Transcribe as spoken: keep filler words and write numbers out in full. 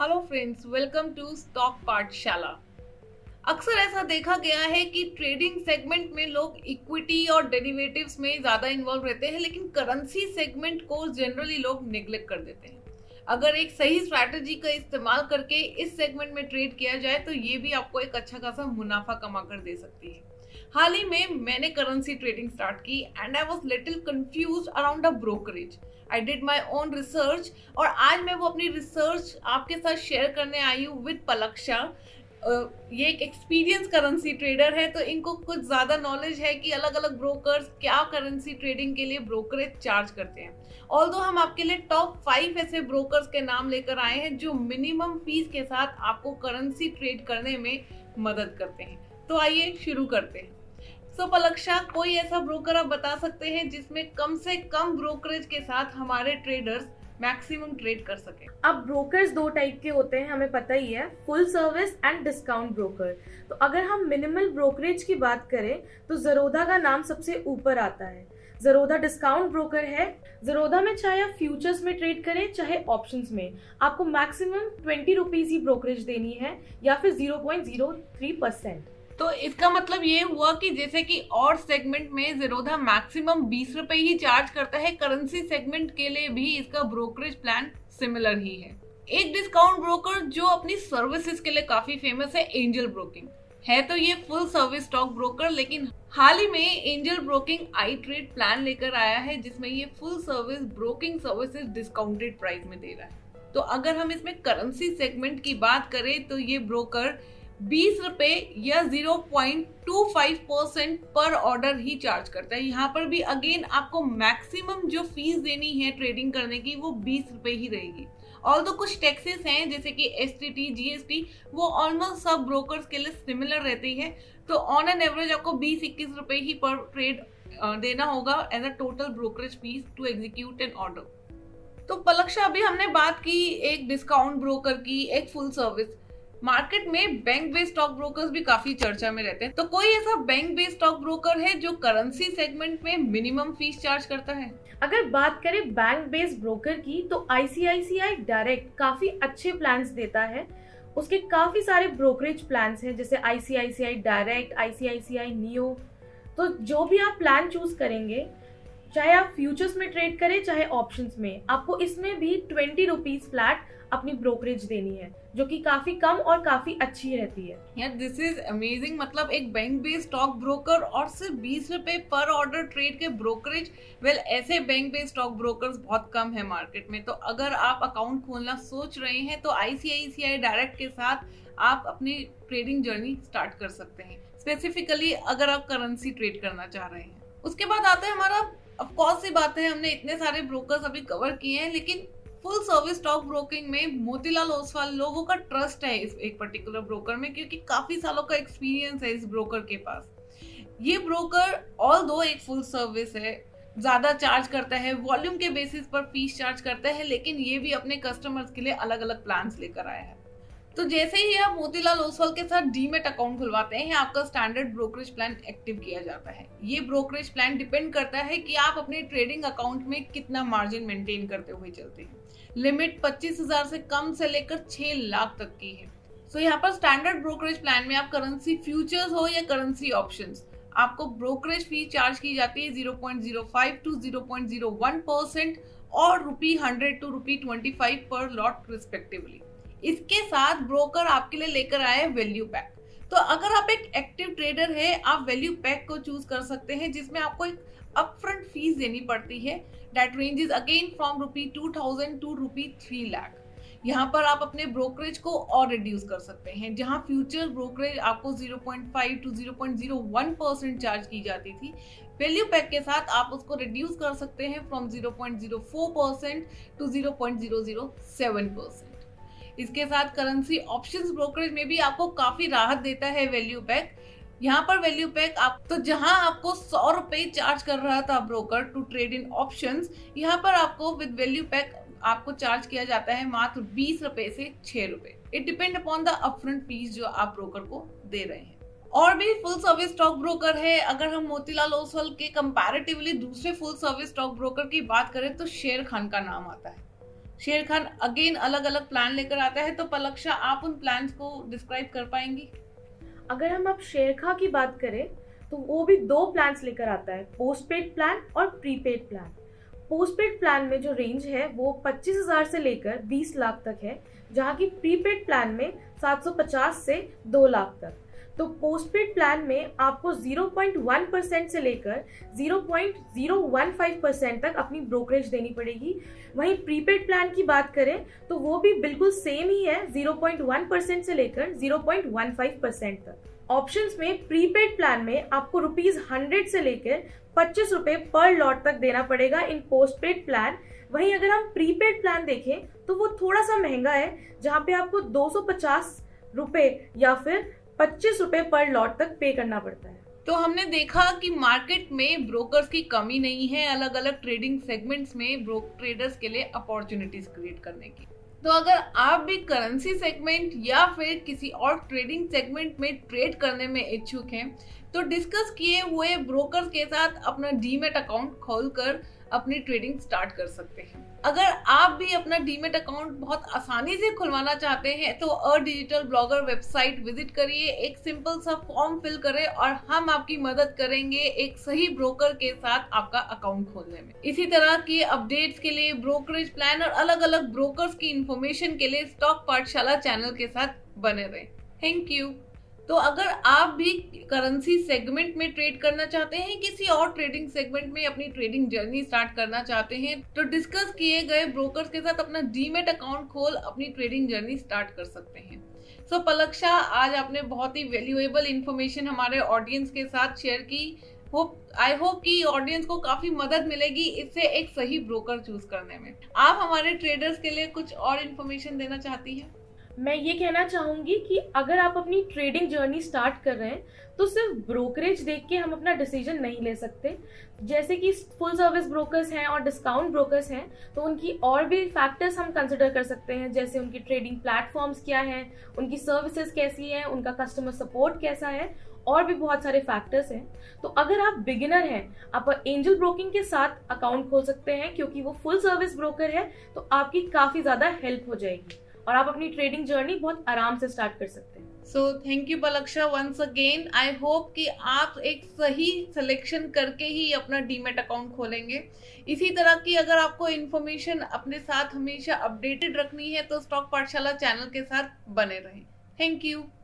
Hello friends, welcome to stock Pathshala. अक्सर ऐसा देखा गया है कि ट्रेडिंग सेगमेंट में लोग इक्विटी और डेरिवेटिव्स में ज़्यादा इन्वॉल्व रहते हैं, लेकिन करेंसी सेगमेंट को जनरली लोग निगलेक्ट कर देते हैं। अगर एक सही स्ट्रैटेजी का इस्तेमाल करके इस सेगमेंट में ट्रेड किया जाए तो ये भी आपको एक अच्छा खासा मुनाफा कमा कर दे सकती है। हाल ही में मैंने करेंसी ट्रेडिंग स्टार्ट की and I was little confuse around a brokerage. I did my own research और आज मैं वो अपनी रिसर्च आपके साथ शेयर करने आई हूँ विद पलक्षा। ये एक एक्सपीरियंस करेंसी ट्रेडर है, तो इनको कुछ ज़्यादा नॉलेज है कि अलग अलग ब्रोकर्स क्या करेंसी ट्रेडिंग के लिए ब्रोकरेज चार्ज करते हैं। ऑल्दो हम आपके लिए टॉप फाइव ऐसे ब्रोकर्स के नाम लेकर आए हैं जो मिनिमम फीस के साथ आपको करेंसी ट्रेड करने में मदद करते हैं। तो आइए शुरू करते हैं। तो पलक्षा, कोई ऐसा ब्रोकर आप बता सकते हैं जिसमें कम से कम ब्रोकरेज के साथ हमारे ट्रेडर्स मैक्सिमम ट्रेड कर सके? अब ब्रोकर्स दो टाइप के होते हैं, हमें पता ही है, full service and discount broker. तो अगर हम मिनिमल ब्रोकरेज की बात करें तो ज़रोधा का नाम सबसे ऊपर आता है। ज़रोधा डिस्काउंट ब्रोकर है। ज़रोधा में चाहे आप फ्यूचर्स में ट्रेड करें चाहे ऑप्शंस में, आपको मैक्सिमम ट्वेंटी रुपीज ही ब्रोकरेज देनी है या फिर zero point zero three percent. तो इसका मतलब ये हुआ कि जैसे कि और सेगमेंट में ज़रोधा मैक्सिमम बीस रुपए ही चार्ज करता है, करेंसी सेगमेंट के लिए भी इसका ब्रोकरेज प्लान सिमिलर ही है। एक डिस्काउंट ब्रोकर जो अपनी सर्विसेज के लिए काफी फेमस है, एंजल ब्रोकिंग है। तो ये फुल सर्विस स्टॉक ब्रोकर, लेकिन हाल ही में एंजल ब्रोकिंग आई ट्रेड प्लान लेकर आया है जिसमें ये full service broking services discounted price में दे रहा है। तो अगर हम इसमें करेंसी सेगमेंट की बात करें तो ये ब्रोकर बीस रुपए या zero point two five percent पर ऑर्डर ही चार्ज करता है। यहाँ पर भी अगेन आपको मैक्सिमम जो फीस देनी है ट्रेडिंग करने की वो बीस रुपए ही रहेगी। ऑल्दो कुछ टैक्सेस हैं जैसे कि एसटीटी, जीएसटी, वो ऑलमोस्ट सब ब्रोकर्स के लिए सिमिलर रहती है। तो ऑन एन एवरेज आपको बीस इक्कीस रुपए ही पर ट्रेड देना होगा as a total brokerage fees to execute an order. तो पलक्षा, अभी हमने बात की एक डिस्काउंट ब्रोकर की, एक फुल सर्विस। मार्केट में बैंक बेस्ड स्टॉक ब्रोकर्स भी काफी चर्चा में रहते हैं। तो कोई ऐसा बैंक बेस्ड स्टॉक ब्रोकर है जो करेंसी सेगमेंट में मिनिमम फीस चार्ज करता है? अगर बात करें बैंक बेस्ड ब्रोकर की तो आईसीआईसीआई डायरेक्ट काफी अच्छे प्लान्स देता है। उसके काफी सारे ब्रोकरेज प्लान्स हैं जैसे आईसीआईसीआई डायरेक्ट, आईसीआईसीआई नियो। तो जो भी आप प्लान चूज करेंगे, चाहे आप फ्यूचर्स में ट्रेड करें चाहे ऑप्शंस में, आपको इसमें भी ट्वेंटी रुपीज फ्लैट अपनी ब्रोकरेज देनी है, जो कि काफी कम और काफी अच्छी रहती है। यार, दिस इज अमेजिंग। मतलब एक बैंक बेस्ड स्टॉक ब्रोकर और सिर्फ बीस रुपए पर ऑर्डर ट्रेड के ब्रोकरेज। वेल, ऐसे बैंक बेस्ड स्टॉक ब्रोकर्स बहुत कम है मार्केट में। तो अगर आप अकाउंट खोलना सोच रहे हैं तो आईसीआईसीआई डायरेक्ट के साथ आप अपनी ट्रेडिंग जर्नी स्टार्ट कर सकते हैं, स्पेसिफिकली अगर आप करेंसी ट्रेड करना चाह रहे हैं। उसके बाद आता है हमारा, ऑफ कोर्स ये बात है, हमने इतने सारे ब्रोकर्स अभी कवर किए हैं, लेकिन फुल सर्विस स्टॉक ब्रोकिंग में मोतीलाल ओसवाल लोगों का ट्रस्ट है इस एक पर्टिकुलर ब्रोकर में, क्योंकि काफी सालों का एक्सपीरियंस है इस ब्रोकर के पास। ये ब्रोकर ऑल्दो एक फुल सर्विस है, ज्यादा चार्ज करता है, वॉल्यूम के बेसिस पर फीस चार्ज करता है, लेकिन ये भी अपने कस्टमर्स के लिए अलग अलग प्लान्स लेकर आया है। तो जैसे ही आप मोतीलाल ओसवाल के साथ डीमेट अकाउंट खुलवाते हैं, आपका स्टैंडर्ड ब्रोकरेज प्लान एक्टिव किया जाता है। ये ब्रोकरेज प्लान डिपेंड करता है कि आप अपने ट्रेडिंग अकाउंट में कितना मार्जिन मेंटेन करते हुए चलते हैं। लिमिट पच्चीस हज़ार से कम से लेकर छह लाख तक की है। सो यहाँ पर स्टैंडर्ड ब्रोकरेज प्लान में आप करेंसी फ्यूचर्स हो या करेंसी ऑप्शंस, आपको ब्रोकरेज फी चार्ज की जाती है zero point zero five to zero point zero one percent और rupee hundred to rupee twenty five per lot respectively. इसके साथ ब्रोकर आपके लिए लेकर आए वैल्यू पैक। तो अगर आप एक एक्टिव ट्रेडर है, आप वैल्यू पैक को चूज कर सकते हैं जिसमें आपको एक अपफ्रंट फीस देनी पड़ती है। That ranges again from rupee two thousand to rupee three lakh. यहाँ पर आप अपने ब्रोकरेज को और रिड्यूस कर सकते हैं, जहाँ फ्यूचर ब्रोकरेज आपको zero point five to zero point zero one percent charge की जाती थी, वैल्यू पैक के साथ आप उसको रिड्यूस कर सकते हैं from zero point zero four percent to zero point zero zero seven percent. इसके साथ करेंसी ऑप्शंस ब्रोकरेज में भी आपको काफी राहत देता है वैल्यू पैक। यहाँ पर वैल्यू पैक आप तो जहाँ आपको सौ रुपए चार्ज कर रहा था broker to trade in options, यहाँ पर आपको विद वैल्यू पैक आपको चार्ज किया जाता है मात्र बीस रुपए से छह रुपए। It depend upon the upfront fees जो आप ब्रोकर को दे रहे हैं। और भी फुल सर्विस स्टॉक ब्रोकर है। अगर हम मोतीलाल ओसवाल के कंपैरेटिवली दूसरे फुल सर्विस स्टॉक ब्रोकर की बात करें तो शेरखान का नाम आता है। शेरखान अगेन अलग अलग प्लान लेकर आता है, तो पलक्षा आप उन प्लान्स को डिस्क्राइब कर पाएंगी? अगर हम अब शेरखान की बात करें तो वो भी दो प्लान्स लेकर आता है, पोस्टपेड प्लान और प्रीपेड प्लान। पोस्टपेड प्लान में जो रेंज है वो पच्चीस हज़ार से लेकर बीस लाख तक है, जहाँ की प्रीपेड प्लान में सात सौ पचास से दो लाख तक। तो पोस्टपेड प्लान में आपको ज़ीरो पॉइंट वन परसेंट से लेकर zero point zero one five percent तक अपनी ब्रोकरेज देनी पड़ेगी। वहीं प्रीपेड प्लान की बात करें तो वो भी बिल्कुल सेम ही है, ज़ीरो पॉइंट वन परसेंट से लेकर zero point one five percent तक। ऑप्शंस में प्रीपेड प्लान में आपको रुपीज हंड्रेड से लेकर पच्चीस रुपए पर लॉट तक देना पड़ेगा इन पोस्टपेड प्लान। वहीं अगर हम प्रीपेड प्लान देखें तो वो थोड़ा सा महंगा है, जहाँ पे आपको दो सौ पचास रुपए या फिर पच्चीस रुपए पर लॉट तक पे करना पड़ता है। तो हमने देखा कि मार्केट में ब्रोकर्स की कमी नहीं है, अलग अलग ट्रेडिंग सेगमेंट्स में ब्रोक ट्रेडर्स के लिए अपॉर्चुनिटीज क्रिएट करने की। तो अगर आप भी करेंसी सेगमेंट या फिर किसी और ट्रेडिंग सेगमेंट में ट्रेड करने में इच्छुक हैं तो डिस्कस किए हुए ब्रोकर्स के साथ अपना डीमेट अकाउंट खोलकर अपनी ट्रेडिंग स्टार्ट कर सकते हैं। अगर आप भी अपना डीमेट अकाउंट बहुत आसानी से खुलवाना चाहते हैं तो अ डिजिटल ब्लॉगर वेबसाइट विजिट करिए, एक सिंपल सा फॉर्म फिल करें और हम आपकी मदद करेंगे एक सही ब्रोकर के साथ आपका अकाउंट खोलने में। इसी तरह के अपडेट्स के लिए, ब्रोकरेज प्लान और अलग अलग ब्रोकर्स की इन्फॉर्मेशन के लिए स्टॉक पाठशाला चैनल के साथ बने रहें। Thank you. तो अगर आप भी करेंसी सेगमेंट में ट्रेड करना चाहते हैं, किसी और ट्रेडिंग सेगमेंट में अपनी ट्रेडिंग जर्नी स्टार्ट करना चाहते हैं, तो डिस्कस किए गए ब्रोकर्स के साथ अपना डीमेट अकाउंट खोल अपनी ट्रेडिंग जर्नी स्टार्ट कर सकते हैं। सो पलक्षा, आज आपने बहुत ही वैल्यूएबल इंफॉर्मेशन हमारे ऑडियंस के साथ शेयर की। होप आई होप कि ऑडियंस को काफी मदद मिलेगी इससे एक सही ब्रोकर चूज करने में। आप हमारे ट्रेडर्स के लिए कुछ और इन्फॉर्मेशन देना चाहती है? मैं ये कहना चाहूँगी कि अगर आप अपनी ट्रेडिंग जर्नी स्टार्ट कर रहे हैं तो सिर्फ ब्रोकरेज देख के हम अपना डिसीजन नहीं ले सकते। जैसे कि फुल सर्विस ब्रोकर्स हैं और डिस्काउंट ब्रोकर्स हैं, तो उनकी और भी फैक्टर्स हम कंसिडर कर सकते हैं, जैसे उनकी ट्रेडिंग प्लेटफॉर्म्स क्या हैं, उनकी सर्विसेज कैसी हैं, उनका कस्टमर सपोर्ट कैसा है, और भी बहुत सारे फैक्टर्स हैं। तो अगर आप बिगिनर हैं, आप एंजल ब्रोकिंग के साथ अकाउंट खोल सकते हैं क्योंकि वो फुल सर्विस ब्रोकर है, तो आपकी काफ़ी ज़्यादा हेल्प हो जाएगी और आप अपनी ट्रेडिंग जर्नी बहुत आराम से स्टार्ट कर सकते हैं। So thank you Palaksha once again. I hope कि आप एक सही सिलेक्शन करके ही अपना डीमेट अकाउंट खोलेंगे। इसी तरह की अगर आपको इन्फॉर्मेशन अपने साथ हमेशा अपडेटेड रखनी है तो स्टॉक पाठशाला चैनल के साथ बने रहें। Thank you.